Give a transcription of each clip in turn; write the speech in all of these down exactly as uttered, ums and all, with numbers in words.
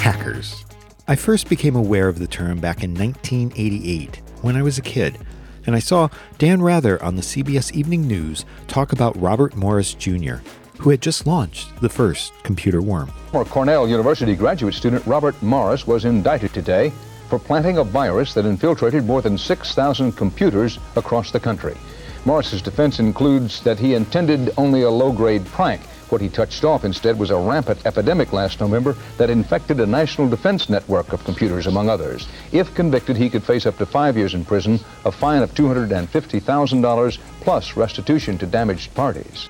Hackers. I first became aware of the term back in nineteen eighty-eight when I was a kid, and I saw Dan Rather on the C B S Evening News talk about Robert Morris Junior, who had just launched the first computer worm. Former Cornell University graduate student Robert Morris was indicted today for planting a virus that infiltrated more than six thousand computers across the country. Morris's defense includes that he intended only a low-grade prank. What he touched off instead was a rampant epidemic last November that infected a national defense network of computers, among others. If convicted, he could face up to five years in prison, a fine of two hundred fifty thousand dollars, plus restitution to damaged parties.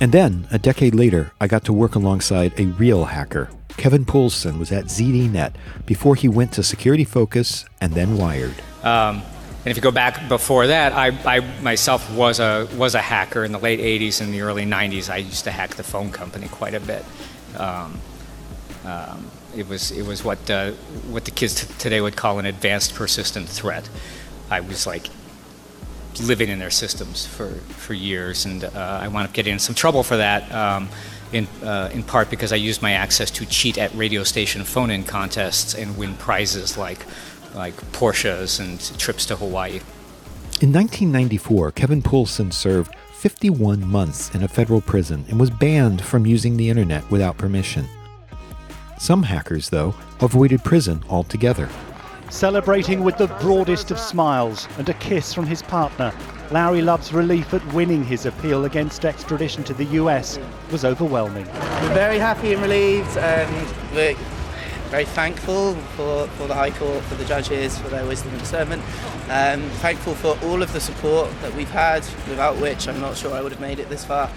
And then, a decade later, I got to work alongside a real hacker. Kevin Poulsen was at ZDNet before he went to Security Focus and then Wired. Um. And if you go back before that, I, I myself was a was a hacker in the late eighties and the early nineties. I used to hack the phone company quite a bit. Um, um, it was it was what uh, what the kids t- today would call an advanced persistent threat. I was like living in their systems for, for years, and uh, I wound up getting in some trouble for that. Um, in uh, in part because I used my access to cheat at radio station phone-in contests and win prizes like. like Porsches and trips to Hawaii. In nineteen ninety-four, Kevin Poulsen served fifty-one months in a federal prison and was banned from using the internet without permission. Some hackers, though, avoided prison altogether. Celebrating with the broadest of smiles and a kiss from his partner, Larry Love's relief at winning his appeal against extradition to the U S was overwhelming. We're very happy and relieved, and we're very thankful for, for the High Court, for the judges, for their wisdom and discernment. Um, thankful for all of the support that we've had, without which I'm not sure I would have made it this far.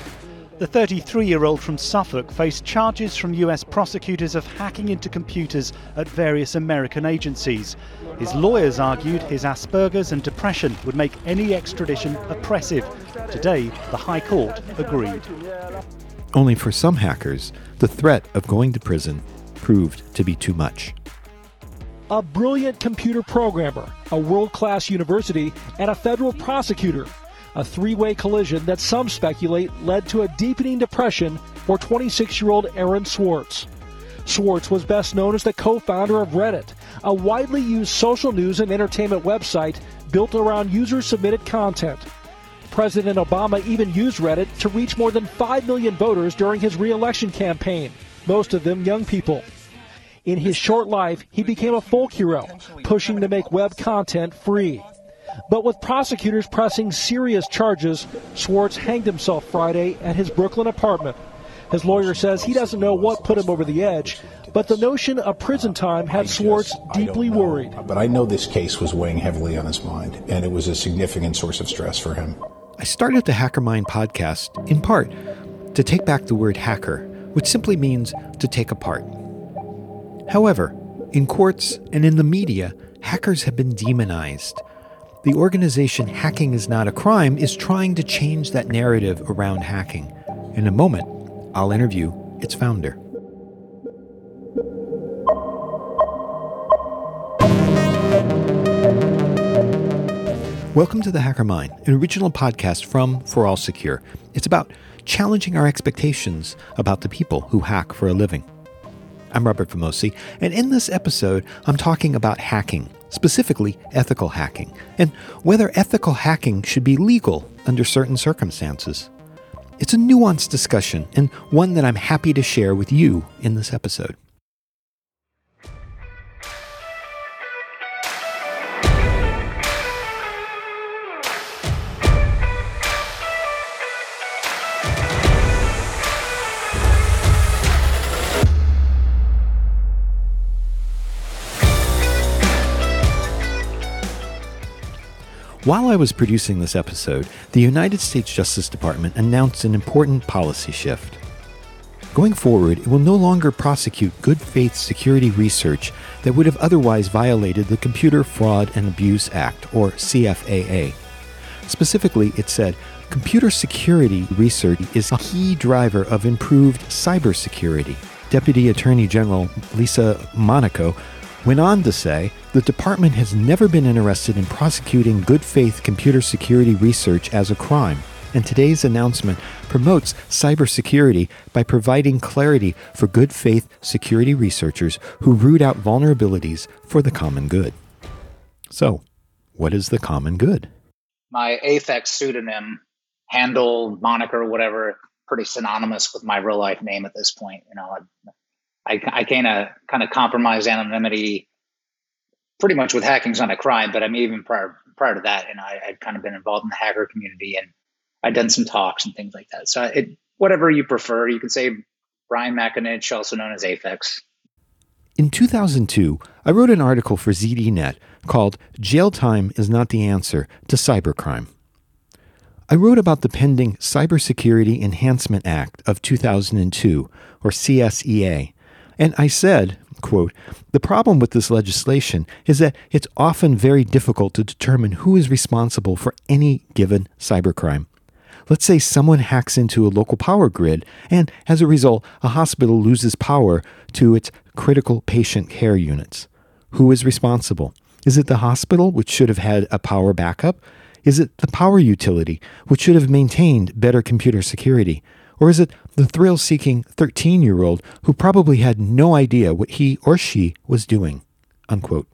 The thirty-three-year-old from Suffolk faced charges from U S prosecutors of hacking into computers at various American agencies. His lawyers argued his Asperger's and depression would make any extradition oppressive. Today, the High Court agreed. Only for some hackers, the threat of going to prison proved to be too much. A brilliant computer programmer, a world-class university, and a federal prosecutor. A three-way collision that some speculate led to a deepening depression for twenty-six-year-old Aaron Swartz. Swartz was best known as the co-founder of Reddit, a widely used social news and entertainment website built around user-submitted content. President Obama even used Reddit to reach more than five million voters during his re-election campaign, most of them young people. In his short life, he became a folk hero, pushing to make web content free. But with prosecutors pressing serious charges, Swartz hanged himself Friday at his Brooklyn apartment. His lawyer says he doesn't know what put him over the edge, but the notion of prison time had Swartz deeply worried. But I know this case was weighing heavily on his mind, and it was a significant source of stress for him. I started the Hacker Mind podcast, in part, to take back the word hacker, which simply means to take apart. However, in courts and in the media, hackers have been demonized. The organization Hacking is Not a Crime is trying to change that narrative around hacking. In a moment, I'll interview its founder. Welcome to The Hacker Mind, an original podcast from For All Secure. It's about challenging our expectations about the people who hack for a living. I'm Robert Vamosi, and in this episode, I'm talking about hacking, specifically ethical hacking, and whether ethical hacking should be legal under certain circumstances. It's a nuanced discussion, and one that I'm happy to share with you in this episode. While I was producing this episode, the United States Justice Department announced an important policy shift. Going forward, it will no longer prosecute good-faith security research that would have otherwise violated the Computer Fraud and Abuse Act, or C F A A. Specifically, it said, computer security research is a key driver of improved cybersecurity. Deputy Attorney General Lisa Monaco went on to say, the department has never been interested in prosecuting good-faith computer security research as a crime, and today's announcement promotes cybersecurity by providing clarity for good-faith security researchers who root out vulnerabilities for the common good. So, what is the common good? My Aph three x pseudonym, handle, moniker, whatever, pretty synonymous with my real-life name at this point. You know, I, I kind of kind of compromise anonymity pretty much with Hacking's Not a Crime, but I mean, even prior prior to that, you know, I, I'd kind of been involved in the hacker community and I'd done some talks and things like that. So it, whatever you prefer, you can say Bryan McAninch, also known as Aph three x. In two thousand two, I wrote an article for Z D Net called Jail Time is Not the Answer to Cybercrime. I wrote about the pending Cybersecurity Enhancement Act of two thousand two, or C S E A, and I said, quote, the problem with this legislation is that it's often very difficult to determine who is responsible for any given cybercrime. Let's say someone hacks into a local power grid, and as a result, a hospital loses power to its critical patient care units. Who is responsible? Is it the hospital, which should have had a power backup? Is it the power utility, which should have maintained better computer security? Or is it the thrill-seeking thirteen-year-old who probably had no idea what he or she was doing? Unquote.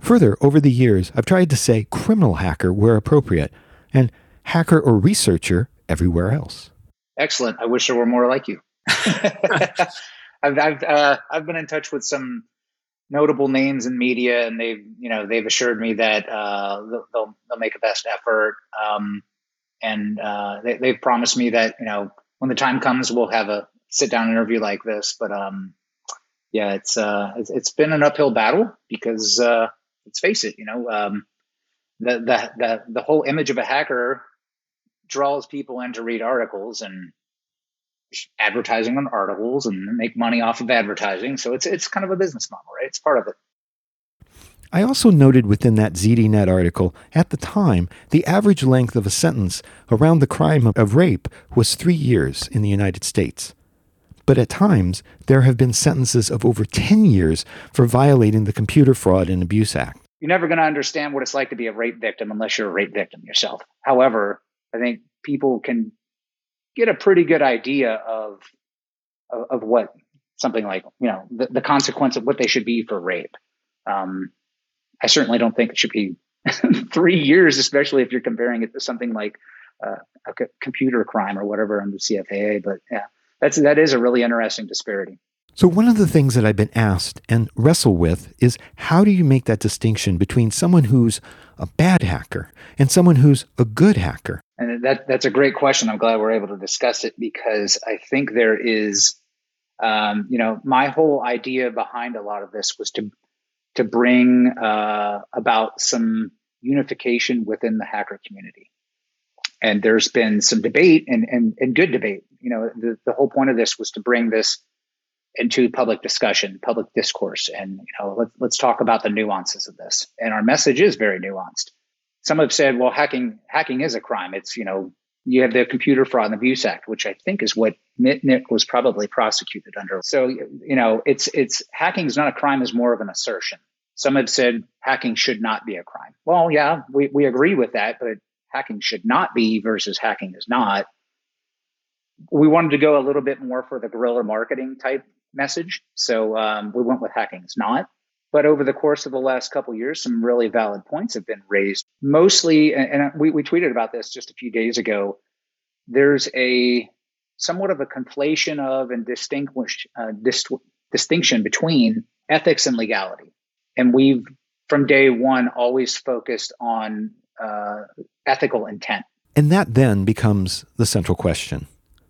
Further, over the years, I've tried to say criminal hacker where appropriate, and hacker or researcher everywhere else. Excellent. I wish there were more like you. I've I've, uh, I've been in touch with some notable names in media, and they've, you know, they've assured me that uh, they'll they'll make a best effort, um, and uh, they, they've promised me that, you know, when the time comes, we'll have a sit down interview like this. But um, yeah, it's uh, it's, it's been an uphill battle because uh, let's face it, you know, um, the, the the the whole image of a hacker draws people in to read articles and advertising on articles and make money off of advertising. So it's it's kind of a business model, right? It's part of it. I also noted within that Z D Net article, at the time, the average length of a sentence around the crime of rape was three years in the United States. But at times, there have been sentences of over ten years for violating the Computer Fraud and Abuse Act. You're never going to understand what it's like to be a rape victim unless you're a rape victim yourself. However, I think people can get a pretty good idea of, of, of what something like, you know, the, the consequence of what they should be for rape. Um, I certainly don't think it should be three years, especially if you're comparing it to something like uh, a c- computer crime or whatever under C F A A. But yeah, that's, that is a really interesting disparity. So one of the things that I've been asked and wrestle with is, how do you make that distinction between someone who's a bad hacker and someone who's a good hacker? And that that's a great question. I'm glad we're able to discuss it, because I think there is, um, you know, my whole idea behind a lot of this was to to bring uh, about some unification within the hacker community. And there's been some debate and and, and good debate. You know, the, the whole point of this was to bring this into public discussion, public discourse, and, you know, let's let's talk about the nuances of this. And our message is very nuanced. Some have said, well, hacking hacking is a crime. It's, you know, you have the Computer Fraud and Abuse Act, which I think is what Mitnick was probably prosecuted under. So, you know, it's it's hacking is not a crime is more of an assertion. Some have said hacking should not be a crime. Well, yeah, we, we agree with that, but hacking should not be versus hacking is not. We wanted to go a little bit more for the guerrilla marketing type message. So um, we went with hacking is not. But over the course of the last couple of years, some really valid points have been raised. Mostly, and we, we tweeted about this just a few days ago, there's a somewhat of a conflation of and distinguish, uh, dist- distinction between ethics and legality. And we've, from day one, always focused on uh, ethical intent. And that then becomes the central question.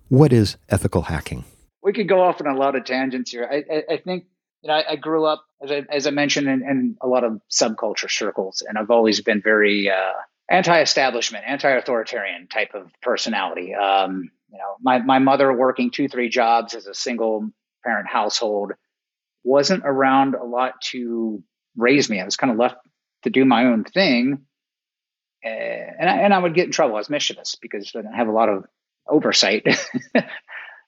What is ethical hacking? We could go off on a lot of tangents here. I, I, I think, you know, I, I grew up, as I, as I mentioned, in, in a lot of subculture circles, and I've always been very uh, anti-establishment, anti-authoritarian type of personality. Um, you know, my, my mother working two, three jobs as a single parent household wasn't around a lot to raise me. I was kind of left to do my own thing, uh, and I, and I would get in trouble. I was mischievous because I didn't have a lot of oversight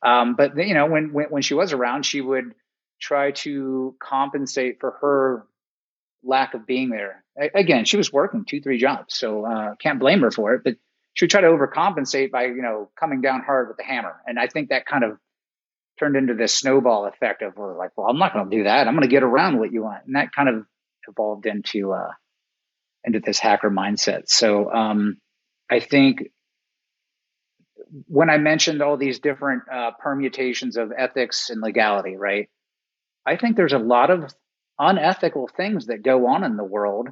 Um, but you know, when, when when she was around, she would try to compensate for her lack of being there. I, again, she was working two, three jobs, so uh, can't blame her for it. But she would try to overcompensate by, you know, coming down hard with the hammer. And I think that kind of turned into this snowball effect of, we're like, well, I'm not going to do that. I'm going to get around what you want. And that kind of evolved into uh, into this hacker mindset. So um, I think when I mentioned all these different uh, permutations of ethics and legality, right? I think there's a lot of unethical things that go on in the world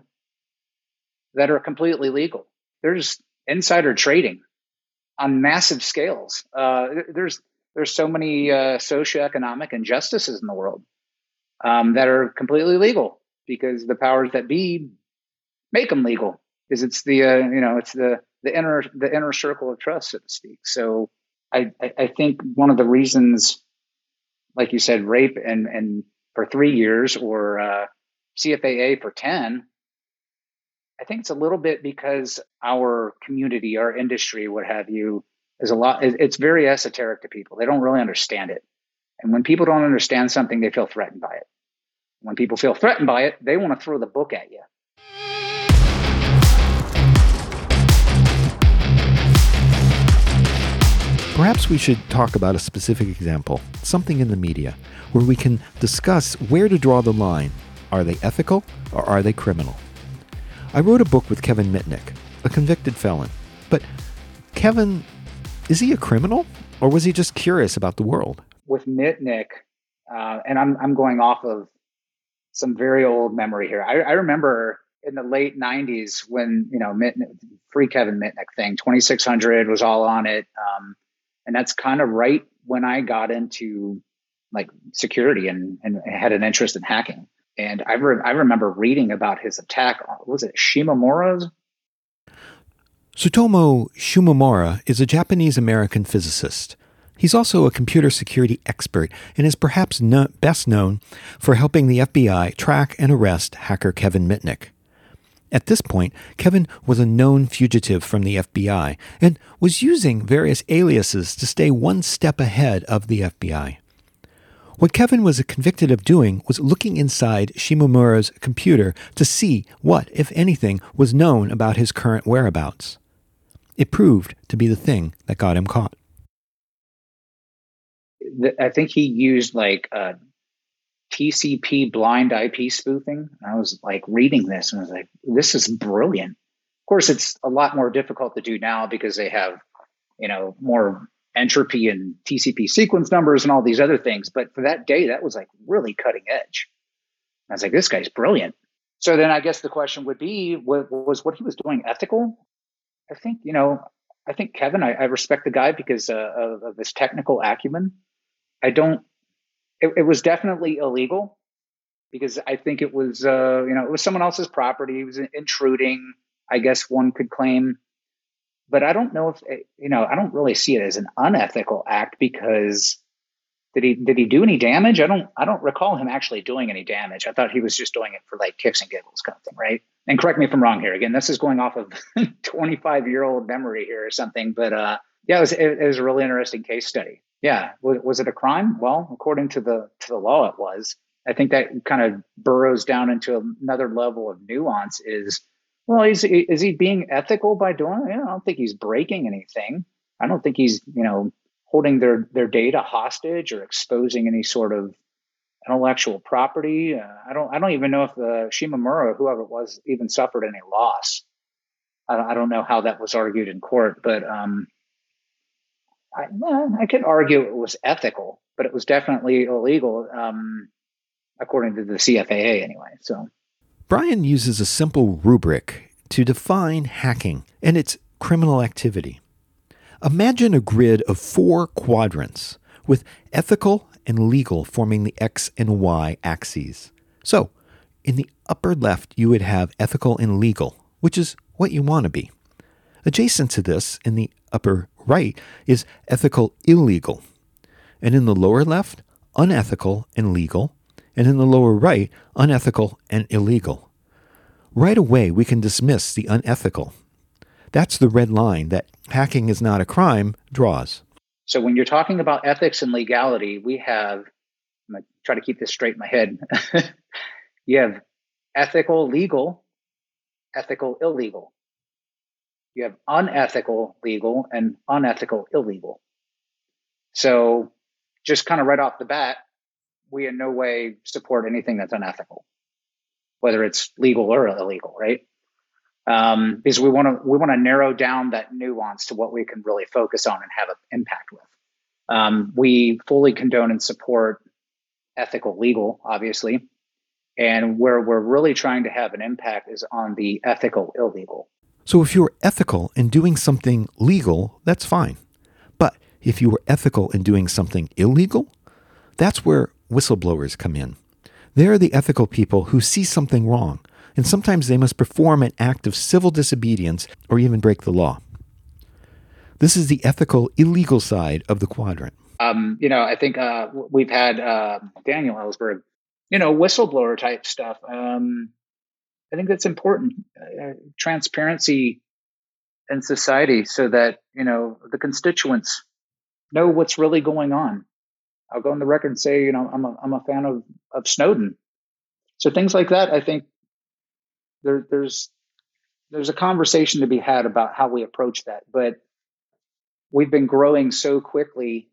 that are completely legal. There's insider trading on massive scales. Uh, there's there's so many uh, socioeconomic injustices in the world um, that are completely legal because the powers that be make them legal. Because it's the uh, you know it's the the inner the inner circle of trust, so to speak. So I I think one of the reasons, like you said, rape and and for three years or uh, C F A A for ten. I think it's a little bit because our community, our industry, what have you, is a lot. It's very esoteric to people. They don't really understand it. And when people don't understand something, they feel threatened by it. When people feel threatened by it, they want to throw the book at you. Perhaps we should talk about a specific example, something in the media, where we can discuss where to draw the line. Are they ethical or are they criminal? I wrote a book with Kevin Mitnick, a convicted felon. But Kevin, is he a criminal or was he just curious about the world? With Mitnick, uh, and I'm, I'm going off of some very old memory here. I, I remember in the late nineties when, you know, Mitnick, free Kevin Mitnick thing, twenty-six hundred was all on it. Um, And that's kind of right when I got into like security and, and had an interest in hacking. And I, re- I remember reading about his attack. Was it Shimomura's? Tsutomu Shimomura is a Japanese-American physicist. He's also a computer security expert and is perhaps no- best known for helping the F B I track and arrest hacker Kevin Mitnick. At this point, Kevin was a known fugitive from the F B I and was using various aliases to stay one step ahead of the F B I. What Kevin was convicted of doing was looking inside Shimomura's computer to see what, if anything, was known about his current whereabouts. It proved to be the thing that got him caught. I think he used like a T C P blind I P spoofing. I was like reading this and I was like, this is brilliant. Of course, it's a lot more difficult to do now because they have, you know, more entropy and T C P sequence numbers and all these other things. But for that day, that was like really cutting edge. I was like, this guy's brilliant. So then I guess the question would be, was what he was doing ethical? I think, you know, I think Kevin, I, I respect the guy because uh, of, of his technical acumen. I don't It, it was definitely illegal because I think it was, uh, you know, it was someone else's property. It was intruding, I guess one could claim. But I don't know if, it, you know, I don't really see it as an unethical act because did he did he do any damage? I don't I don't recall him actually doing any damage. I thought he was just doing it for like kicks and giggles kind of thing, right? And correct me if I'm wrong here. Again, this is going off of twenty-five-year-old memory here or something. But uh, yeah, it was, it, it was a really interesting case study. Yeah. Was it a crime? Well, according to the to the law, it was. I think that kind of burrows down into another level of nuance is, well, is, is he being ethical by doing it? Yeah, I don't think he's breaking anything. I don't think he's, you know, holding their, their data hostage or exposing any sort of intellectual property. Uh, I don't I don't even know if the Shimomura or whoever it was even suffered any loss. I, I don't know how that was argued in court, but um I, I could argue it was ethical, but it was definitely illegal, um, according to the C F A A anyway. So, Bryan uses a simple rubric to define hacking and its criminal activity. Imagine a grid of four quadrants with ethical and legal forming the X and Y axes. So, in the upper left, you would have ethical and legal, which is what you want to be. Adjacent to this, in the upper right, is ethical illegal. And in the lower left, unethical and legal. And in the lower right, unethical and illegal. Right away, we can dismiss the unethical. That's the red line that Hacking Is Not a Crime draws. So when you're talking about ethics and legality, we have, I'm going to try to keep this straight in my head. You have ethical, legal, ethical, illegal. You have unethical, legal, and unethical, illegal. So just kind of right off the bat, we in no way support anything that's unethical, whether it's legal or illegal, right? Um, because we want to we want to narrow down that nuance to what we can really focus on and have an impact with. Um, we fully condone and support ethical, legal, obviously, and where we're really trying to have an impact is on the ethical, illegal. So if you're ethical in doing something legal, that's fine. But if you were ethical in doing something illegal, that's where whistleblowers come in. They're the ethical people who see something wrong, and sometimes they must perform an act of civil disobedience or even break the law. This is the ethical, illegal side of the quadrant. Um, you know, I think uh, we've had uh, Daniel Ellsberg, you know, whistleblower type stuff. Um, I think that's important. Uh, transparency in society so that, you know, the constituents know what's really going on. I'll go on the record and say, you know, I'm a, I'm a fan of, of Snowden. So things like that, I think, There, there's there's a conversation to be had about how we approach that, but we've been growing so quickly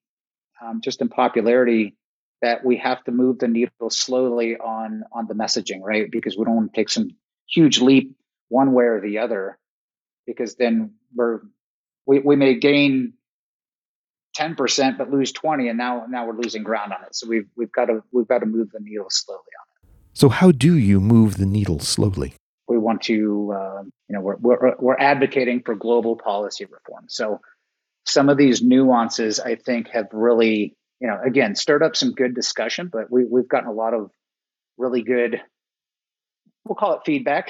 um, just in popularity that we have to move the needle slowly on on the messaging, right? Because we don't want to take some huge leap one way or the other, because then we're we, we may gain ten percent but lose twenty, and now now we're losing ground on it. So we've we've got to we've got to move the needle slowly on it. So how do you move the needle slowly? We want to, uh, you know, we're, we're we're advocating for global policy reform. So some of these nuances, I think, have really, you know, again, stirred up some good discussion. But we we've gotten a lot of really good, we'll call it feedback.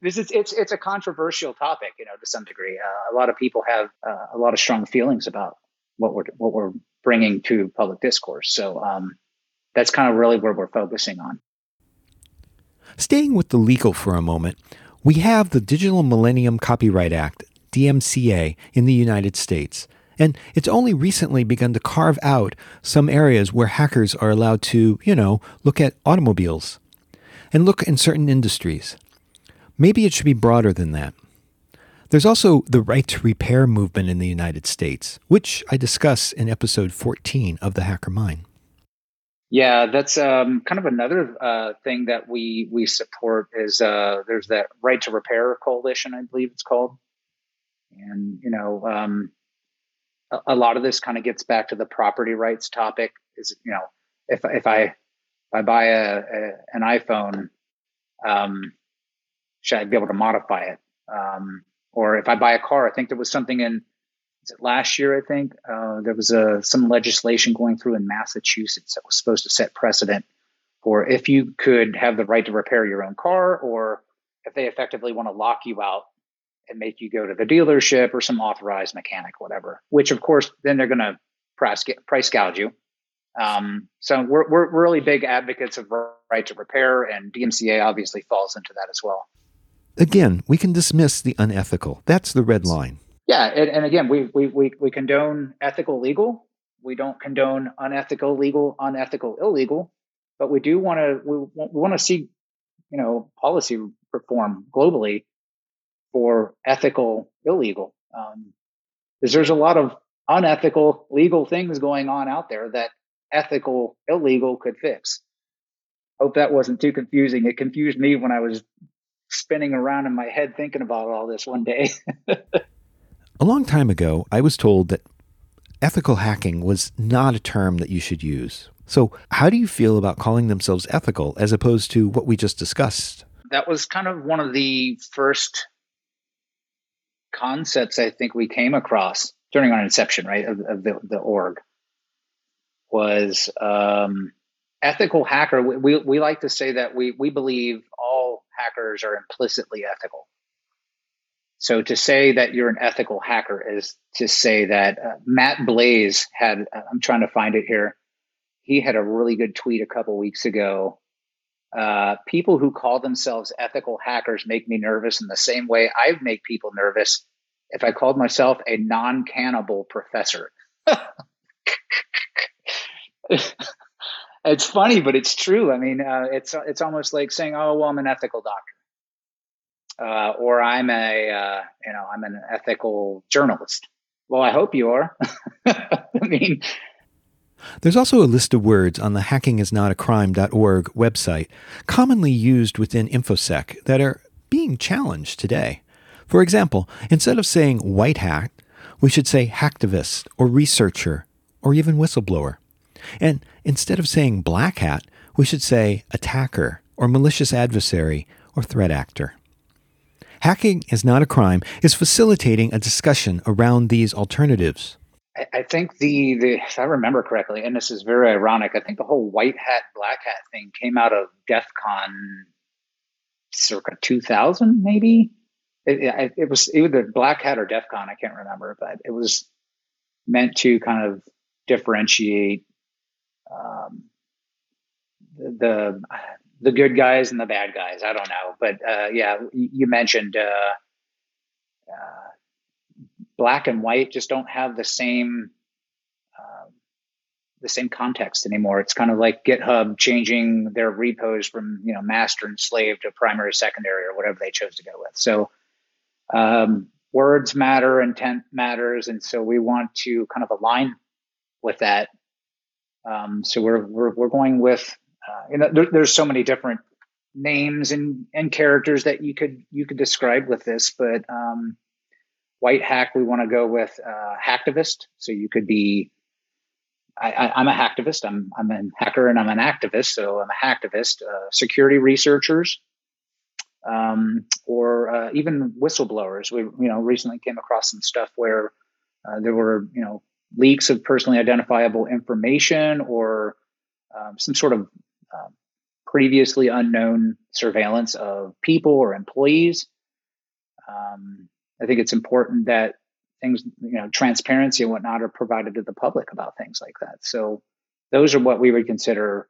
This is it's it's a controversial topic, you know, to some degree. Uh, a lot of people have uh, a lot of strong feelings about what we're what we're bringing to public discourse. So um, that's kind of really where we're focusing on. Staying with the legal for a moment, we have the Digital Millennium Copyright Act, D M C A, in the United States. And it's only recently begun to carve out some areas where hackers are allowed to, you know, look at automobiles and look in certain industries. Maybe it should be broader than that. There's also the right to repair movement in the United States, which I discuss in episode fourteen of The Hacker Mind. Yeah, that's um, kind of another uh, thing that we we support is uh, there's that Right to Repair Coalition, I believe it's called. And, you know, um, a, a lot of this kind of gets back to the property rights topic is, you know, if, if, I, if I buy a, a, an iPhone, um, should I be able to modify it? Um, or if I buy a car, I think there was something in Is it last year, I think, uh, there was a, some legislation going through in Massachusetts that was supposed to set precedent for if you could have the right to repair your own car, or if they effectively want to lock you out and make you go to the dealership or some authorized mechanic, whatever, which, of course, then they're going to price, price gouge you. Um, so we're, we're really big advocates of right to repair, and D M C A obviously falls into that as well. Again, we can dismiss the unethical. That's the red line. Yeah, and, and again, we, we we we condone ethical, legal. We don't condone unethical, legal, unethical, illegal. But we do want to we, we want to see, you know, policy reform globally for ethical, illegal. Um, because there's a lot of unethical, legal things going on out there that ethical, illegal could fix. Hope that wasn't too confusing. It confused me when I was spinning around in my head thinking about all this one day. A long time ago, I was told that ethical hacking was not a term that you should use. So how do you feel about calling themselves ethical as opposed to what we just discussed? That was kind of one of the first concepts I think we came across during our inception, right, of, of the, the org, was um, ethical hacker. We, we, we like to say that we, we believe all hackers are implicitly ethical. So to say that you're an ethical hacker is to say that uh, Matt Blaze had, I'm trying to find it here. He had a really good tweet a couple weeks ago. Uh, people who call themselves ethical hackers make me nervous in the same way I make people nervous if I called myself a non-cannibal professor. It's funny, but it's true. I mean, uh, it's it's almost like saying, "Oh, well, I'm an ethical doctor," uh, or "I'm a uh, you know I'm an ethical journalist." Well, I hope you are. I mean, there's also a list of words on the hacking is not a crime dot org website, commonly used within InfoSec, that are being challenged today. For example, instead of saying white hat, we should say hacktivist or researcher or even whistleblower. And instead of saying black hat, we should say attacker or malicious adversary or threat actor. Hacking is Not a Crime is facilitating a discussion around these alternatives. I think the, the if I remember correctly, and this is very ironic, I think the whole white hat, black hat thing came out of DEFCON circa two thousand, maybe? It, it was either black hat or DEFCON, I can't remember, but it was meant to kind of differentiate Um, the the good guys and the bad guys. I don't know, but uh, yeah, you mentioned uh, uh, black and white just don't have the same uh, the same context anymore. It's kind of like GitHub changing their repos from you know master and slave to primary, secondary, or whatever they chose to go with. So um, words matter, intent matters, and so we want to kind of align with that. Um, so we're, we're, we're going with, uh, you know, there, there's so many different names and, and characters that you could, you could describe with this, but, um, white hack, we want to go with, uh, hacktivist. So you could be, I, I, I'm a hacktivist, I'm, I'm a hacker and I'm an activist. So I'm a hacktivist, uh, security researchers, um, or, uh, even whistleblowers. We, you know, recently came across some stuff where, uh, there were, you know, leaks of personally identifiable information or um, some sort of uh, previously unknown surveillance of people or employees. Um, I think it's important that things, you know, transparency and whatnot are provided to the public about things like that. So those are what we would consider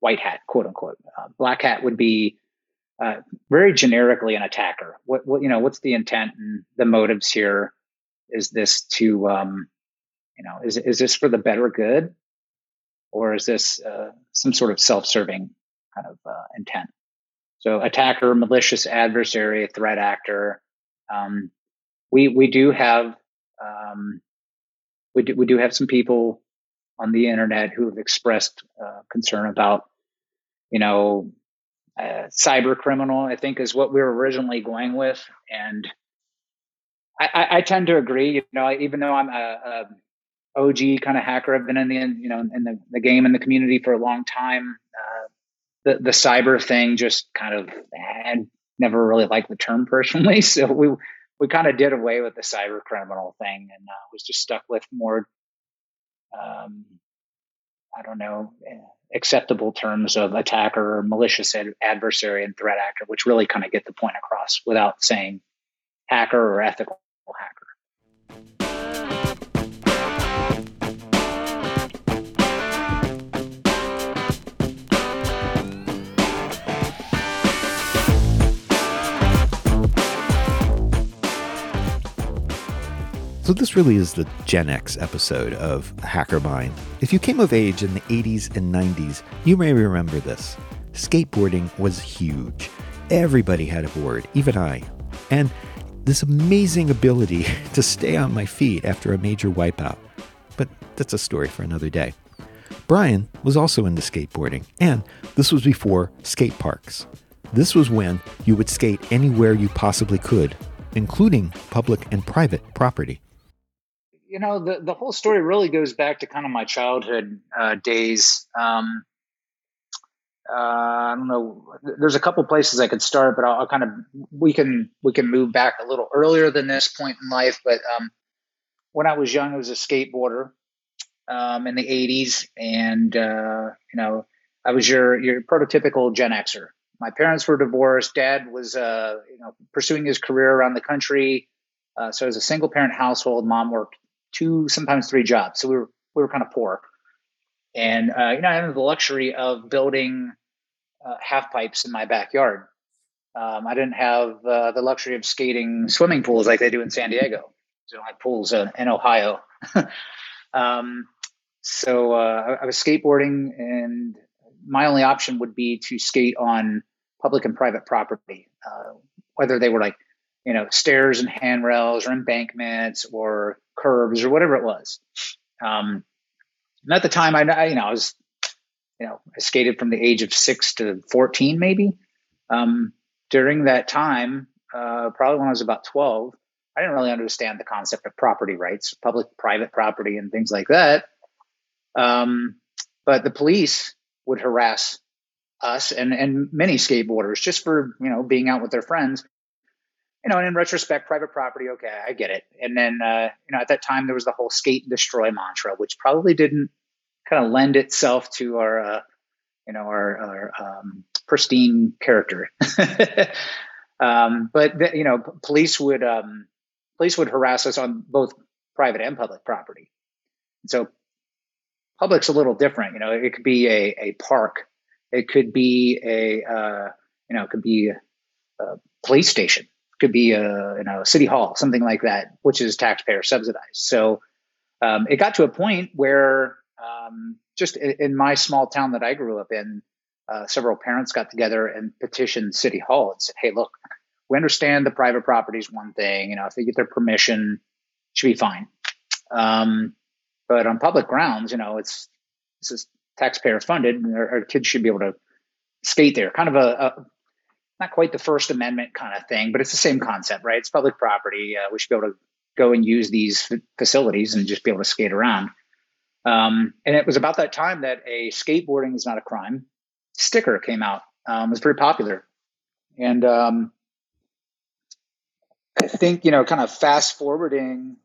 white hat, quote unquote. Uh, black hat would be uh, very generically an attacker. What, what, you know, what's the intent and the motives here? Is this to, um, you know, is is this for the better good, or is this uh, some sort of self-serving kind of uh, intent? So, attacker, malicious adversary, threat actor. Um, we we do have um, we do, we do have some people on the internet who have expressed uh, concern about, you know, uh, cyber criminal. I think is what we were originally going with, and. I, I tend to agree, you know, even though I'm a, a O G kind of hacker, I've been in the, you know, in the, the game and the community for a long time. Uh, the, the cyber thing just kind of, I never really liked the term personally. So we, we kind of did away with the cyber criminal thing and uh, was just stuck with more, um, I don't know, acceptable terms of attacker, malicious ad- adversary, and threat actor, which really kind of get the point across without saying hacker or ethical. Hacker. So this really is the Gen X episode of Hacker Mind. If you came of age in the eighties and nineties, you may remember this. Skateboarding was huge. Everybody had a board, even I. And this amazing ability to stay on my feet after a major wipeout. But that's a story for another day. Bryan was also into skateboarding, and this was before skate parks. This was when you would skate anywhere you possibly could, including public and private property. You know, the, the whole story really goes back to kind of my childhood uh, days. Um, Uh, I don't know. There's a couple places I could start, but I'll, I'll kind of we can we can move back a little earlier than this point in life. But um, when I was young, I was a skateboarder um, in the eighties, and uh, you know, I was your your prototypical Gen Xer. My parents were divorced. Dad was uh, you know pursuing his career around the country, uh, so it was a single parent household. Mom worked two, sometimes three jobs, so we were we were kind of poor. And, uh, you know, I had the luxury of building uh, half pipes in my backyard. Um, I didn't have uh, the luxury of skating swimming pools like they do in San Diego. They don't have pools uh, in Ohio. um, so uh, I was skateboarding, and my only option would be to skate on public and private property, uh, whether they were like, you know, stairs and handrails or embankments or curbs or whatever it was. Um, and at the time, I, I, you know, I was, you know, I skated from the age of six to fourteen, maybe. Um, during that time, uh, probably when I was about twelve, I didn't really understand the concept of property rights, public, private property, and things like that. Um, but the police would harass us and, and many skateboarders just for, you know, being out with their friends. You know, and in retrospect, private property, okay, I get it. And then, uh, you know, at that time, there was the whole skate and destroy mantra, which probably didn't kind of lend itself to our, uh, you know, our, our um, pristine character. um, but, the, you know, police would um, police would harass us on both private and public property. So public's a little different. You know, it could be a, a park. It could be a, uh, you know, it could be a, a police station. Could be a, you know, city hall, something like that, which is taxpayer subsidized. So um, it got to a point where um, just in, in my small town that I grew up in, uh, several parents got together and petitioned City Hall and said, hey, look, we understand the private property is one thing. You know, if they get their permission, it should be fine. Um, but on public grounds, you know, it's this is taxpayer funded, and our, our kids should be able to skate there. Kind of a, a not quite the First Amendment kind of thing, but it's the same concept, right? It's public property. Uh, we should be able to go and use these f- facilities and just be able to skate around. Um, and it was about that time that a skateboarding is not a crime sticker came out. Um, it was pretty popular. And um, I think, you know, kind of fast forwarding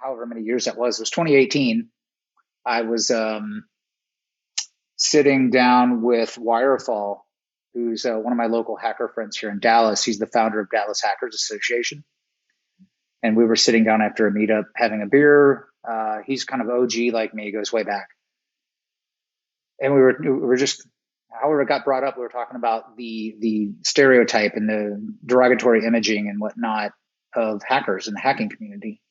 however many years that was, it was twenty eighteen. I was um, sitting down with Wirefall, who's uh, one of my local hacker friends here in Dallas. He's the founder of Dallas Hackers Association. And we were sitting down after a meetup, having a beer. Uh, he's kind of O G like me, goes way back. And we were we were just, however it got brought up, we were talking about the the stereotype and the derogatory imaging and whatnot of hackers in the hacking community.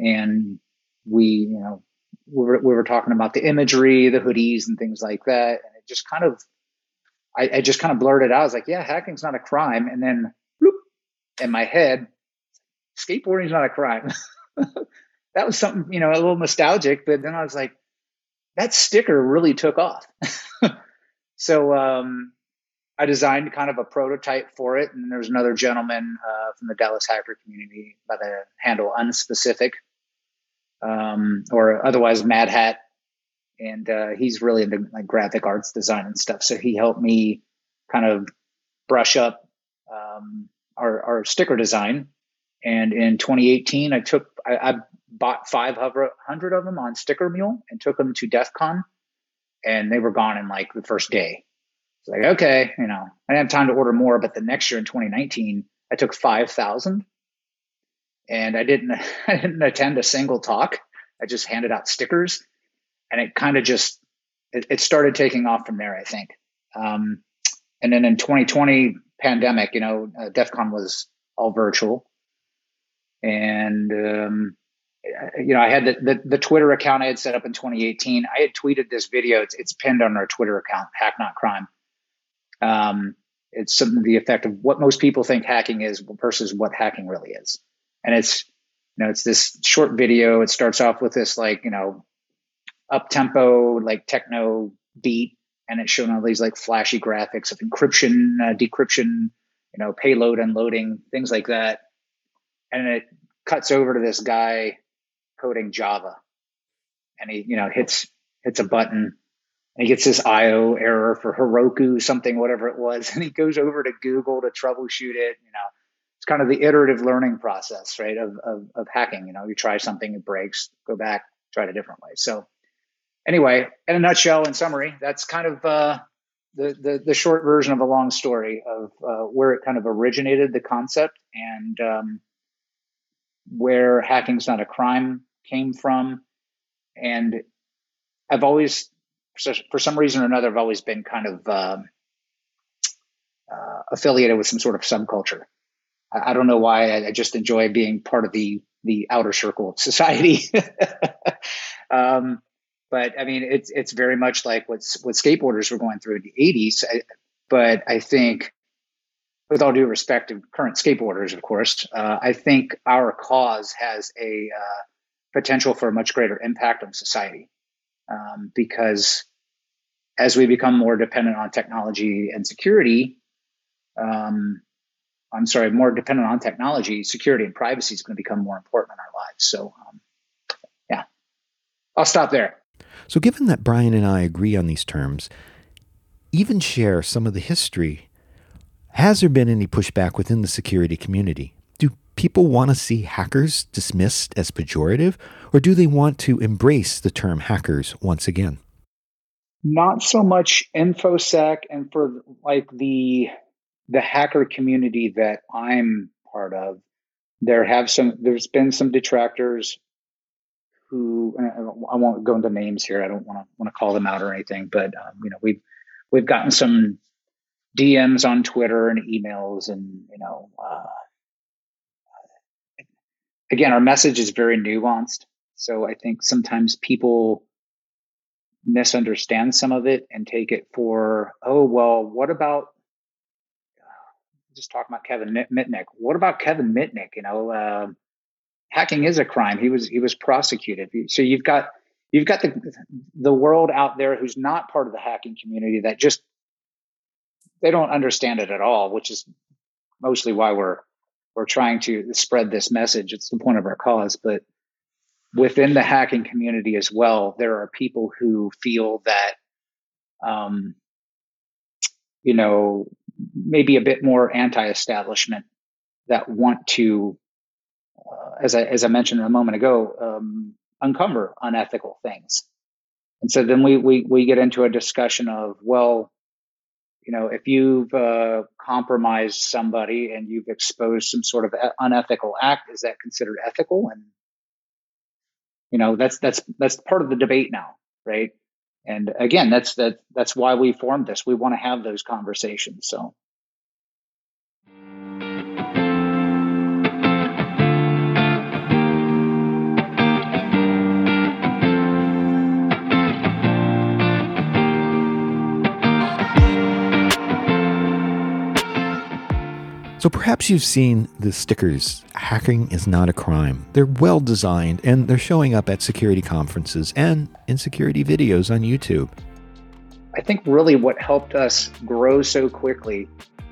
And we, you know, we were, we were talking about the imagery, the hoodies and things like that. And it just kind of, I, I just kind of blurted out. I was like, yeah, hacking's not a crime. And then whoop, in my head, skateboarding's not a crime. That was something, you know, a little nostalgic, but then I was like, that sticker really took off. So um, I designed kind of a prototype for it. And there was another gentleman uh, from the Dallas hacker community by the handle Unspecific, um, or otherwise Mad Hat. And uh, he's really into like graphic arts design and stuff. So he helped me kind of brush up um, our, our sticker design. And in twenty eighteen, I took I, I bought five hundred of them on Sticker Mule and took them to DEFCON, and they were gone in like the first day. It's like, okay, you know, I didn't have time to order more. But the next year in twenty nineteen, I took five thousand, and I didn't I didn't attend a single talk. I just handed out stickers. And it kind of just, it, it started taking off from there, I think. Um, and then in twenty twenty pandemic, you know, uh, DEF CON was all virtual. And, um, you know, I had the, the, the Twitter account I had set up in twenty eighteen. I had tweeted this video. It's, it's pinned on our Twitter account, Hack Not Crime. Um, it's something to the effect of what most people think hacking is versus what hacking really is. And it's, you know, it's this short video. It starts off with this, like, you know, up-tempo, like techno beat, and it's showing all these like flashy graphics of encryption, uh, decryption, you know, payload unloading, things like that. And it cuts over to this guy coding Java, and he, you know, hits hits a button, and he gets this I O error for Heroku something, whatever it was, and he goes over to Google to troubleshoot it. You know, it's kind of the iterative learning process, right, of of, of hacking. You know, you try something, it breaks, go back, try it a different way. So. Anyway, in a nutshell, in summary, that's kind of uh, the, the the short version of a long story of uh, where it kind of originated, the concept, and um, where hacking's not a crime came from. And I've always, for some reason or another, I've always been kind of uh, uh, affiliated with some sort of subculture. I, I don't know why. I, I just enjoy being part of the the outer circle of society. um, but I mean, it's it's very much like what's what skateboarders were going through in the eighties. I, but I think, with all due respect to current skateboarders, of course, uh, I think our cause has a uh, potential for a much greater impact on society, um, because as we become more dependent on technology and security, um, I'm sorry, more dependent on technology, security and privacy is going to become more important in our lives. So, um, yeah, I'll stop there. So given that Bryan and I agree on these terms, even share some of the history, has there been any pushback within the security community? Do people want to see hackers dismissed as pejorative, or do they want to embrace the term hackers once again? Not so much InfoSec, and for like the the hacker community that I'm part of, there have some there's been some detractors who, and I won't go into names here. I don't want to want to call them out or anything, but um, you know, we've we've gotten some D Ms on Twitter and emails, and you know, uh, again, our message is very nuanced, so I think sometimes people misunderstand some of it and take it for, oh, well, what about, uh, just talking about Kevin Mitnick. What about Kevin Mitnick? You know, uh, hacking is a crime. He was, he was prosecuted. So you've got, you've got the, the world out there who's not part of the hacking community that just, they don't understand it at all, which is mostly why we're, we're trying to spread this message. It's the point of our cause, but within the hacking community as well, there are people who feel that, um, you know, maybe a bit more anti-establishment, that want to, uh, as I as I mentioned a moment ago, um, uncover unethical things. And so then we we we get into a discussion of, well, you know, if you've uh, compromised somebody and you've exposed some sort of unethical act, is that considered ethical? And you know, that's, that's, that's part of the debate now. Right. And again, that's, that, that's why we formed this. We want to have those conversations. So. So perhaps you've seen the stickers, hacking is not a crime. They're well designed, and they're showing up at security conferences and in security videos on YouTube. I think really what helped us grow so quickly,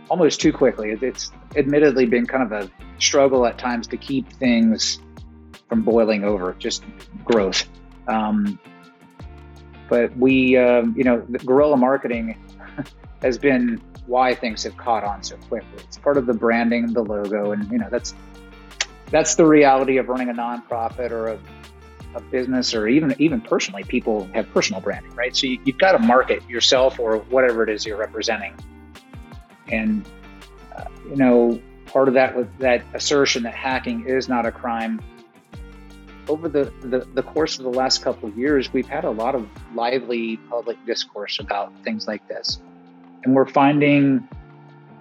almost too quickly, it's admittedly been kind of a struggle at times to keep things from boiling over, just growth. Um, but we, um, you know, the guerrilla marketing has been why things have caught on so quickly. It's part of the branding and the logo. And, you know, that's, that's the reality of running a nonprofit or a, a business, or even, even personally, people have personal branding, right? So you, you've got to market yourself or whatever it is you're representing. And, uh, you know, part of that with that assertion that hacking is not a crime, over the, the, the course of the last couple of years, we've had a lot of lively public discourse about things like this. And we're finding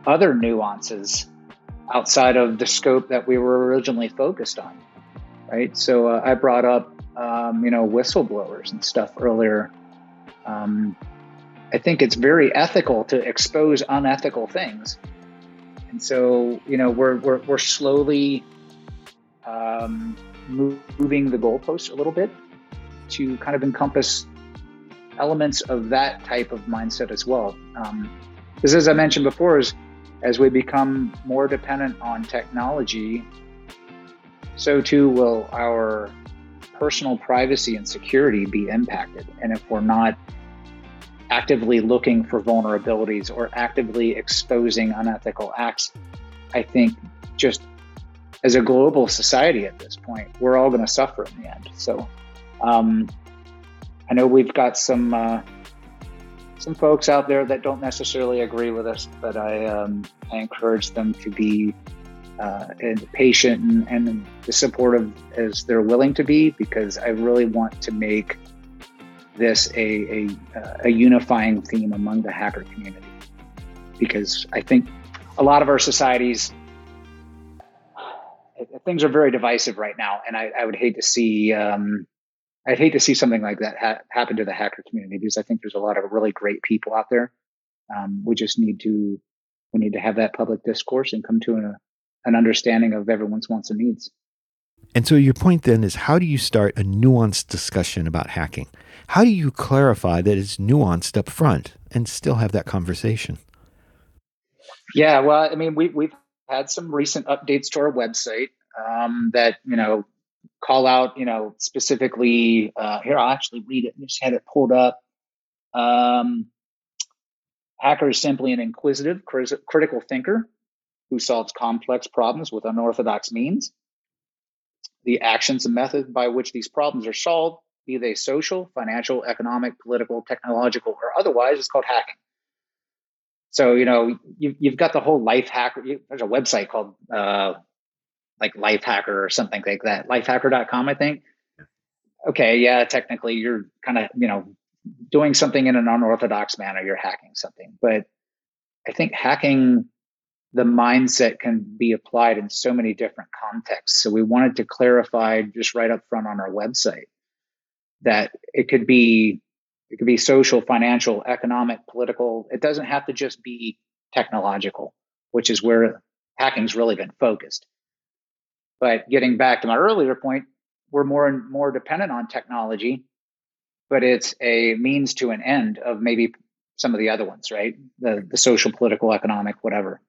other nuances outside of the scope that we were originally focused on, right? So uh, I brought up, um, you know, whistleblowers and stuff earlier. Um, I think it's very ethical to expose unethical things. And so, you know, we're, we're, we're slowly um, moving the goalposts a little bit to kind of encompass elements of that type of mindset as well. Um, this, as I mentioned before, is as we become more dependent on technology, so too will our personal privacy and security be impacted. And if we're not actively looking for vulnerabilities or actively exposing unethical acts, I think just as a global society at this point, we're all going to suffer in the end. So, um, I know we've got some uh, some folks out there that don't necessarily agree with us, but I um, I encourage them to be uh, patient and, and as supportive as they're willing to be, because I really want to make this a a, a unifying theme among the hacker community. because I think a lot of our societies, things are very divisive right now, and I, I would hate to see um, I'd hate to see something like that ha- happen to the hacker community, because I think there's a lot of really great people out there. Um, we just need to we need to have that public discourse and come to an, an understanding of everyone's wants and needs. And so your point then is, how do you start a nuanced discussion about hacking? How do you clarify that it's nuanced up front and still have that conversation? Yeah, well, I mean, we, we've had some recent updates to our website um, that, you know, call out, you know, specifically, uh, here, I'll actually read it. I just had it pulled up. Um, hacker is simply an inquisitive, cr- critical thinker who solves complex problems with unorthodox means. The actions and methods by which these problems are solved, be they social, financial, economic, political, technological, or otherwise, is called hacking. So, you know, you, you've got the whole life hacker. You, there's a website called uh, like Life Hacker or something like that, lifehacker dot com, I think. Okay, yeah, technically you're kind of, you know, doing something in an unorthodox manner. You're hacking something. But I think hacking, the mindset, can be applied in so many different contexts. So we wanted to clarify just right up front on our website that it could be it could be social, financial, economic, political. It doesn't have to just be technological, which is where hacking's really been focused. But getting back to my earlier point, we're more and more dependent on technology, but it's a means to an end of maybe some of the other ones, right? The the social, political, economic, whatever.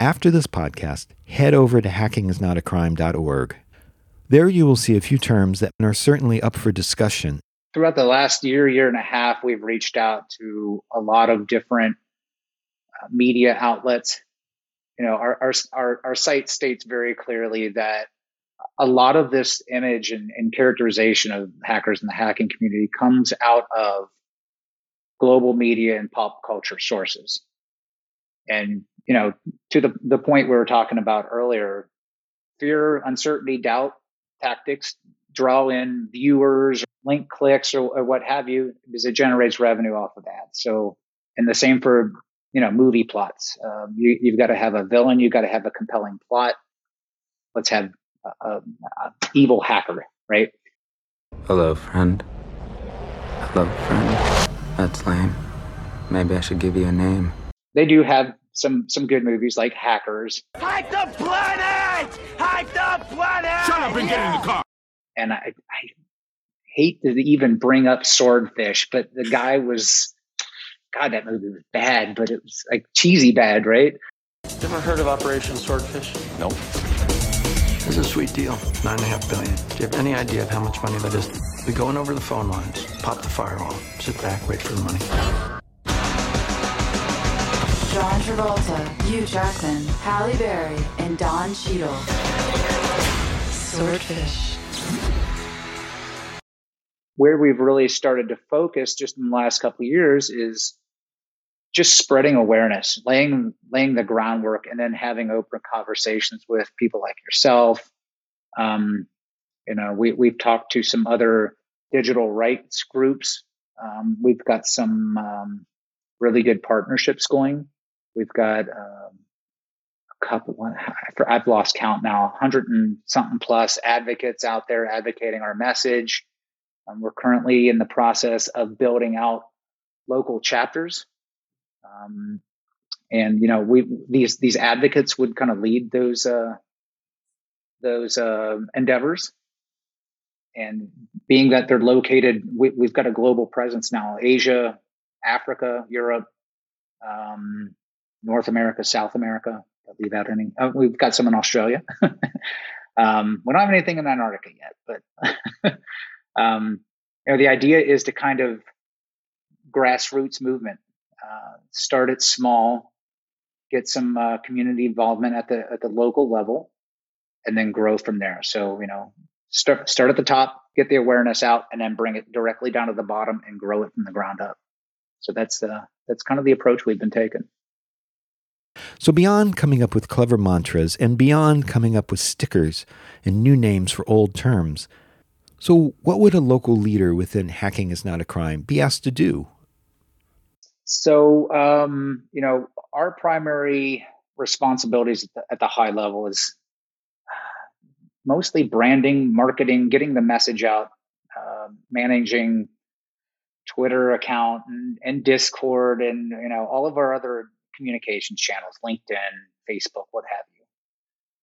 After this podcast, head over to hacking is not a crime dot org. There you will see a few terms that are certainly up for discussion. Throughout the last year, year and a half, we've reached out to a lot of different uh, media outlets. You know, our, our our our site states very clearly that a lot of this image and, and characterization of hackers in the hacking community comes out of global media and pop culture sources. And, you know, to the, the point we were talking about earlier, fear, uncertainty, doubt tactics draw in viewers, link clicks, or, or what have you, because it generates revenue off of that. So, and the same for, you know, movie plots. Um, you, you've got to have a villain. You've got to have a compelling plot. Let's have an evil hacker, right? Hello, friend. Hello, friend. That's lame. Maybe I should give you a name. They do have some some good movies like Hackers. Hack the planet! Hack the planet! Shut up and yeah. Get in the car! And I, I hate to even bring up Swordfish, but the guy was... God, that movie was bad, but it was like cheesy bad, right? Ever heard of Operation Swordfish? Nope. It's a sweet deal. Nine and a half billion. Do you have any idea of how much money that is? We're going over the phone lines. Pop the firewall. Sit back, wait for the money. John Travolta, Hugh Jackman, Halle Berry, and Don Cheadle. Swordfish. Where we've really started to focus just in the last couple of years is just spreading awareness, laying laying the groundwork, and then having open conversations with people like yourself. Um, you know, we we've talked to some other digital rights groups. Um, we've got some um, really good partnerships going. We've got um, a couple, one, I've lost count now, one hundred and something plus advocates out there advocating our message. Um, we're currently in the process of building out local chapters. Um, and, you know, we these these advocates would kind of lead those, uh, those uh, endeavors. And being that they're located, we, we've got a global presence now, Asia, Africa, Europe, um, North America, South America. I'll leave out any. Oh, we've got some in Australia. um, we don't have anything in Antarctica yet, but um, you know, the idea is to kind of grassroots movement. Uh, start it small, get some uh, community involvement at the at the local level, and then grow from there. So you know, start start at the top, get the awareness out, and then bring it directly down to the bottom and grow it from the ground up. So that's the that's kind of the approach we've been taking. So beyond coming up with clever mantras and beyond coming up with stickers and new names for old terms, so what would a local leader within Hacking is Not a Crime be asked to do? So, um, you know, our primary responsibilities at the, at the high level is mostly branding, marketing, getting the message out, uh, managing Twitter account and, and Discord and, you know, all of our other communication channels, LinkedIn, Facebook, what have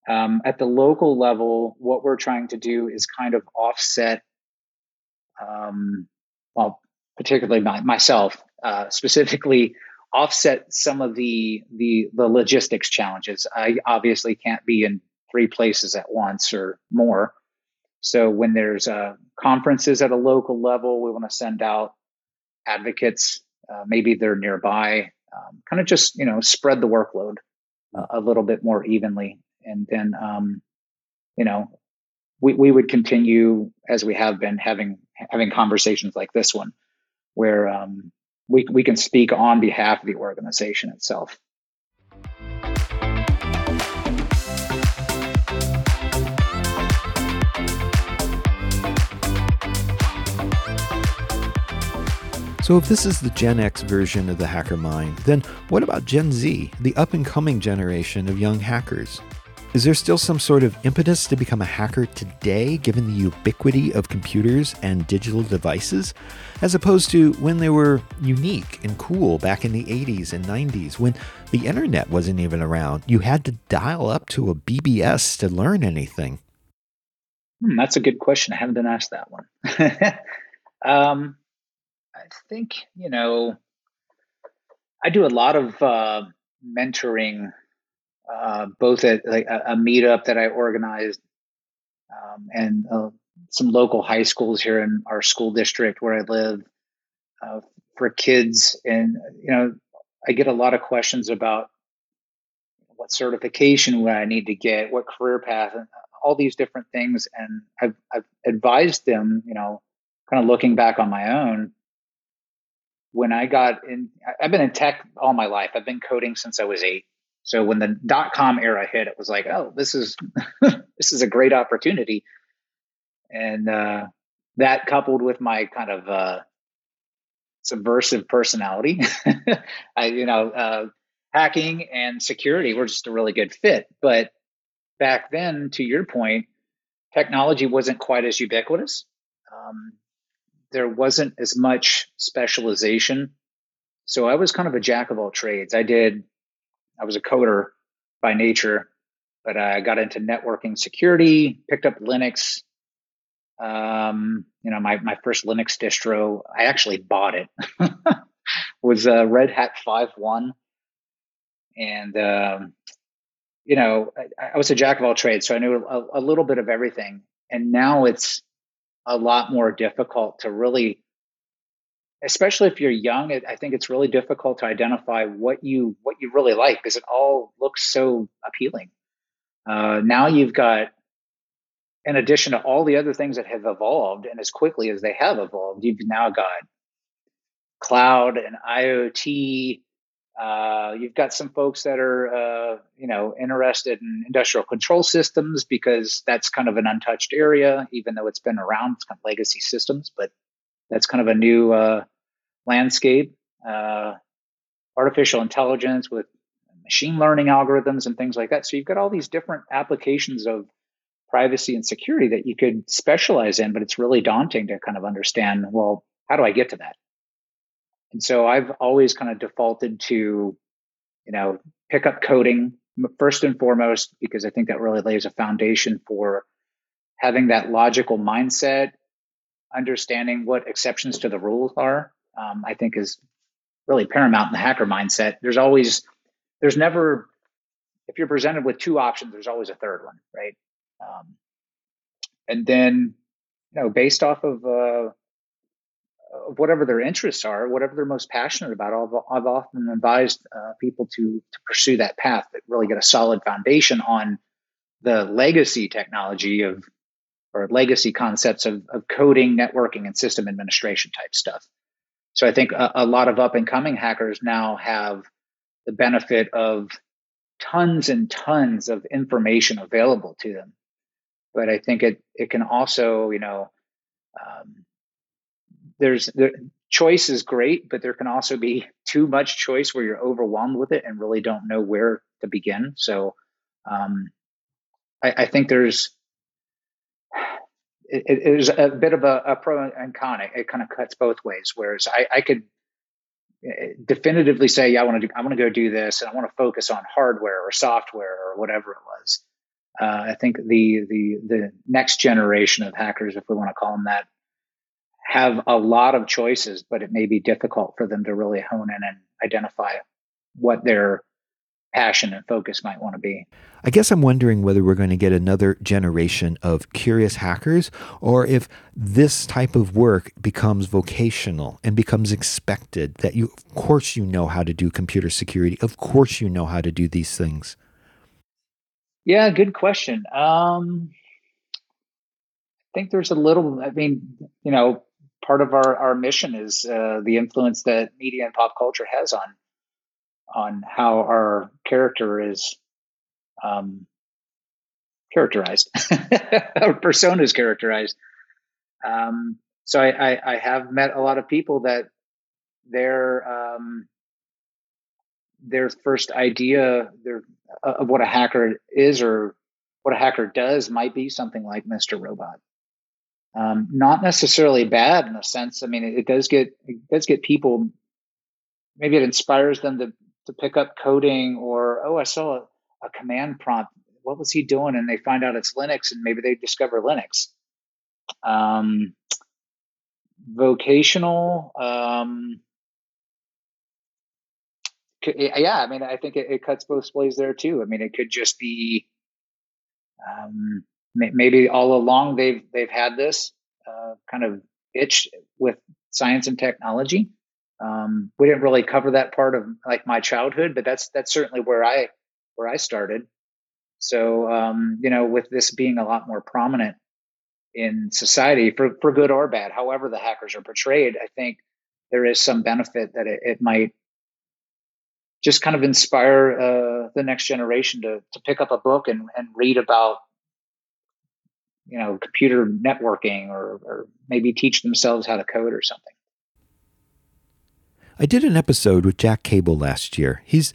you. Um, at the local level, what we're trying to do is kind of offset, um, well, particularly my, myself, uh, specifically offset some of the, the the logistics challenges. I obviously can't be in three places at once or more. So when there's uh, conferences at a local level, we want to send out advocates. Uh, maybe they're nearby. Um, kind of just, you know, spread the workload uh, a little bit more evenly. And then, um, you know, we, we would continue, as we have been, having having conversations like this one, where um, we we can speak on behalf of the organization itself. So if this is the Gen X version of the hacker mind, then what about Gen Z, the up-and-coming generation of young hackers? Is there still some sort of impetus to become a hacker today, given the ubiquity of computers and digital devices, as opposed to when they were unique and cool back in the eighties and nineties, when the internet wasn't even around? You had to dial up to a B B S to learn anything. Hmm, that's a good question. I haven't been asked that one. um, I think, you know, I do a lot of uh, mentoring, uh, both at like a, a meetup that I organized um, and uh, some local high schools here in our school district where I live uh, for kids. And, you know, I get a lot of questions about what certification would I need to get, what career path, and all these different things. And I've, I've advised them, you know, kind of looking back on my own, when I got in, I've been in tech all my life. I've been coding since I was eight. So when the dot-com era hit, it was like, oh, this is this is a great opportunity. And uh, that coupled with my kind of uh, subversive personality, I, you know, uh, hacking and security were just a really good fit. But back then, to your point, technology wasn't quite as ubiquitous. Um, There wasn't as much specialization. So I was kind of a jack of all trades. I did, I was a coder by nature, but I got into networking security, picked up Linux. Um, you know, my, my first Linux distro, I actually bought it, was uh, Red Hat five point one. And, um, you know, I, I was a jack of all trades. So I knew a, a little bit of everything. And now it's a lot more difficult to really, especially if you're young, it, I think it's really difficult to identify what you what you really like because it all looks so appealing. Uh, now you've got, in addition to all the other things that have evolved, and as quickly as they have evolved, you've now got cloud and IoT. Uh, you've got some folks that are, uh, you know, interested in industrial control systems because that's kind of an untouched area, even though it's been around, it's kind of legacy systems, but that's kind of a new uh, landscape. Uh, artificial intelligence with machine learning algorithms and things like that. So you've got all these different applications of privacy and security that you could specialize in, but it's really daunting to kind of understand, well, how do I get to that? And so I've always kind of defaulted to, you know, pick up coding first and foremost, because I think that really lays a foundation for having that logical mindset, understanding what exceptions to the rules are, um, I think is really paramount in the hacker mindset. There's always, there's never, if you're presented with two options, there's always a third one, right? Um, and then, you know, based off of, uh, whatever their interests are, whatever they're most passionate about, I've, I've often advised uh, people to, to pursue that path, that really get a solid foundation on the legacy technology of, or legacy concepts of, of coding, networking, and system administration type stuff. So I think a, a lot of up and coming hackers now have the benefit of tons and tons of information available to them. But I think it, it can also, you know, um, There's there, choice is great, but there can also be too much choice where you're overwhelmed with it and really don't know where to begin. So um, I, I think there's it, it is a bit of a, a pro and con. It, it kind of cuts both ways. Whereas I, I could definitively say, yeah, I want to do, I want to go do this, and I want to focus on hardware or software or whatever it was. Uh, I think the the the next generation of hackers, if we want to call them that, have a lot of choices, but it may be difficult for them to really hone in and identify what their passion and focus might want to be. I guess I'm wondering whether we're going to get another generation of curious hackers, or if this type of work becomes vocational and becomes expected, that you, of course, you know how to do computer security. Of course, you know how to do these things. Yeah, good question. Um, I think there's a little, I mean, you know, part of our, our mission is uh, the influence that media and pop culture has on on how our character is um, characterized, our persona is characterized. Um, so I, I, I have met a lot of people that their um, their first idea their, of what a hacker is or what a hacker does might be something like Mister Robot. Um, not necessarily bad in a sense. I mean, it, it does get it does get people. Maybe it inspires them to to pick up coding, or oh, I saw a, a command prompt. What was he doing? And they find out it's Linux, and maybe they discover Linux. Um, vocational. Um, could, yeah, I mean, I think it, it cuts both ways there too. I mean, it could just be. Um, Maybe all along they've they've had this uh, kind of itch with science and technology. Um, we didn't really cover that part of like my childhood, but that's that's certainly where I where I started. So um, you know, with this being a lot more prominent in society for for good or bad, however the hackers are portrayed, I think there is some benefit that it, it might just kind of inspire uh, the next generation to to pick up a book and, and read about, you know, computer networking, or, or maybe teach themselves how to code or something. I did an episode with Jack Cable last year. He's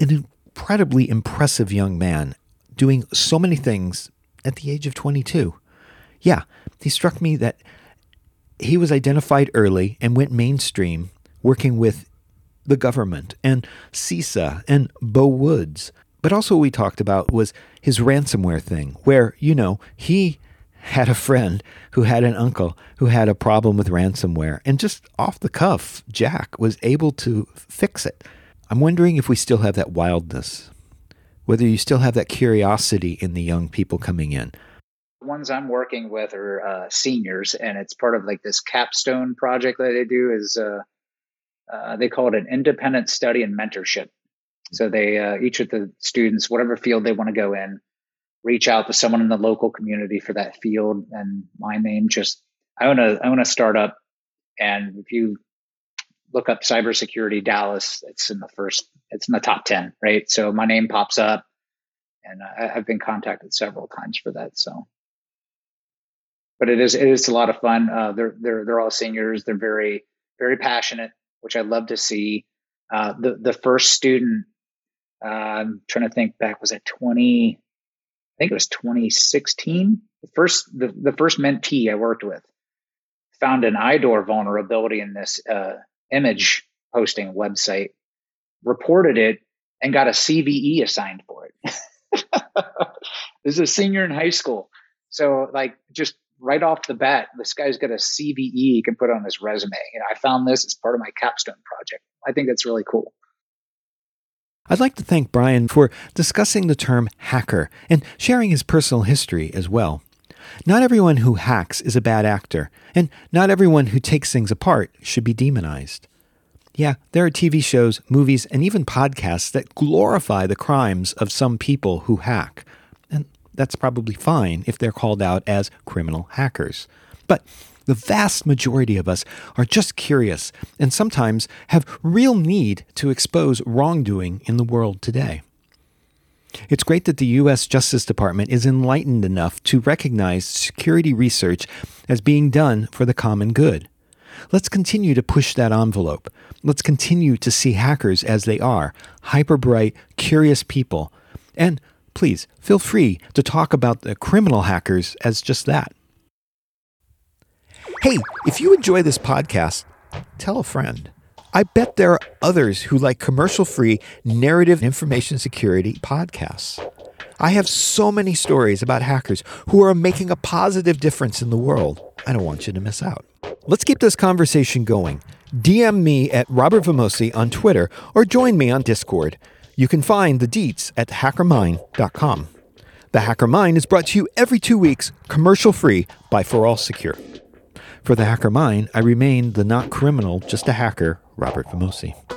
an incredibly impressive young man doing so many things at the age of twenty-two. Yeah, he struck me that he was identified early and went mainstream, working with the government and CISA and Bo Woods. But also what we talked about was his ransomware thing, where, you know, he had a friend who had an uncle who had a problem with ransomware, and just off the cuff, Jack was able to fix it. I'm wondering if we still have that wildness, whether you still have that curiosity in the young people coming in. The ones I'm working with are uh, seniors, and it's part of like this capstone project that they do is uh, uh, they call it an independent study and mentorship. So they uh, each of the students, whatever field they want to go in, reach out to someone in the local community for that field. And my name just, I own a, I own a startup. And if you look up cybersecurity Dallas, it's in the first, it's in the top ten, right? So my name pops up, and I, I've been contacted several times for that. So, but it is, it is a lot of fun. Uh, they're, they're, they're all seniors. They're very, very passionate, which I love to see. Uh, the, the first student, Uh, I'm trying to think back. Was it twenty? I think it was twenty sixteen. The first, the, the first mentee I worked with found an I door vulnerability in this uh, image posting website, reported it, and got a C V E assigned for it. This is a senior in high school, so like just right off the bat, this guy's got a C V E he can put on his resume. You know, I found this as part of my capstone project. I think that's really cool. I'd like to thank Bryan for discussing the term hacker and sharing his personal history as well. Not everyone who hacks is a bad actor, and not everyone who takes things apart should be demonized. Yeah, there are T V shows, movies, and even podcasts that glorify the crimes of some people who hack, and that's probably fine if they're called out as criminal hackers. But the vast majority of us are just curious and sometimes have real need to expose wrongdoing in the world today. It's great that the U S Justice Department is enlightened enough to recognize security research as being done for the common good. Let's continue to push that envelope. Let's continue to see hackers as they are, hyper-bright, curious people. And please, feel free to talk about the criminal hackers as just that. Hey, if you enjoy this podcast, tell a friend. I bet there are others who like commercial-free narrative information security podcasts. I have so many stories about hackers who are making a positive difference in the world. I don't want you to miss out. Let's keep this conversation going. D M me at Robert Vamosi on Twitter or join me on Discord. You can find the deets at hacker mind dot com. The Hacker Mind is brought to you every two weeks, commercial-free, by For All Secure. For The Hacker Mind, I remain the not criminal, just a hacker, Robert Vamosi.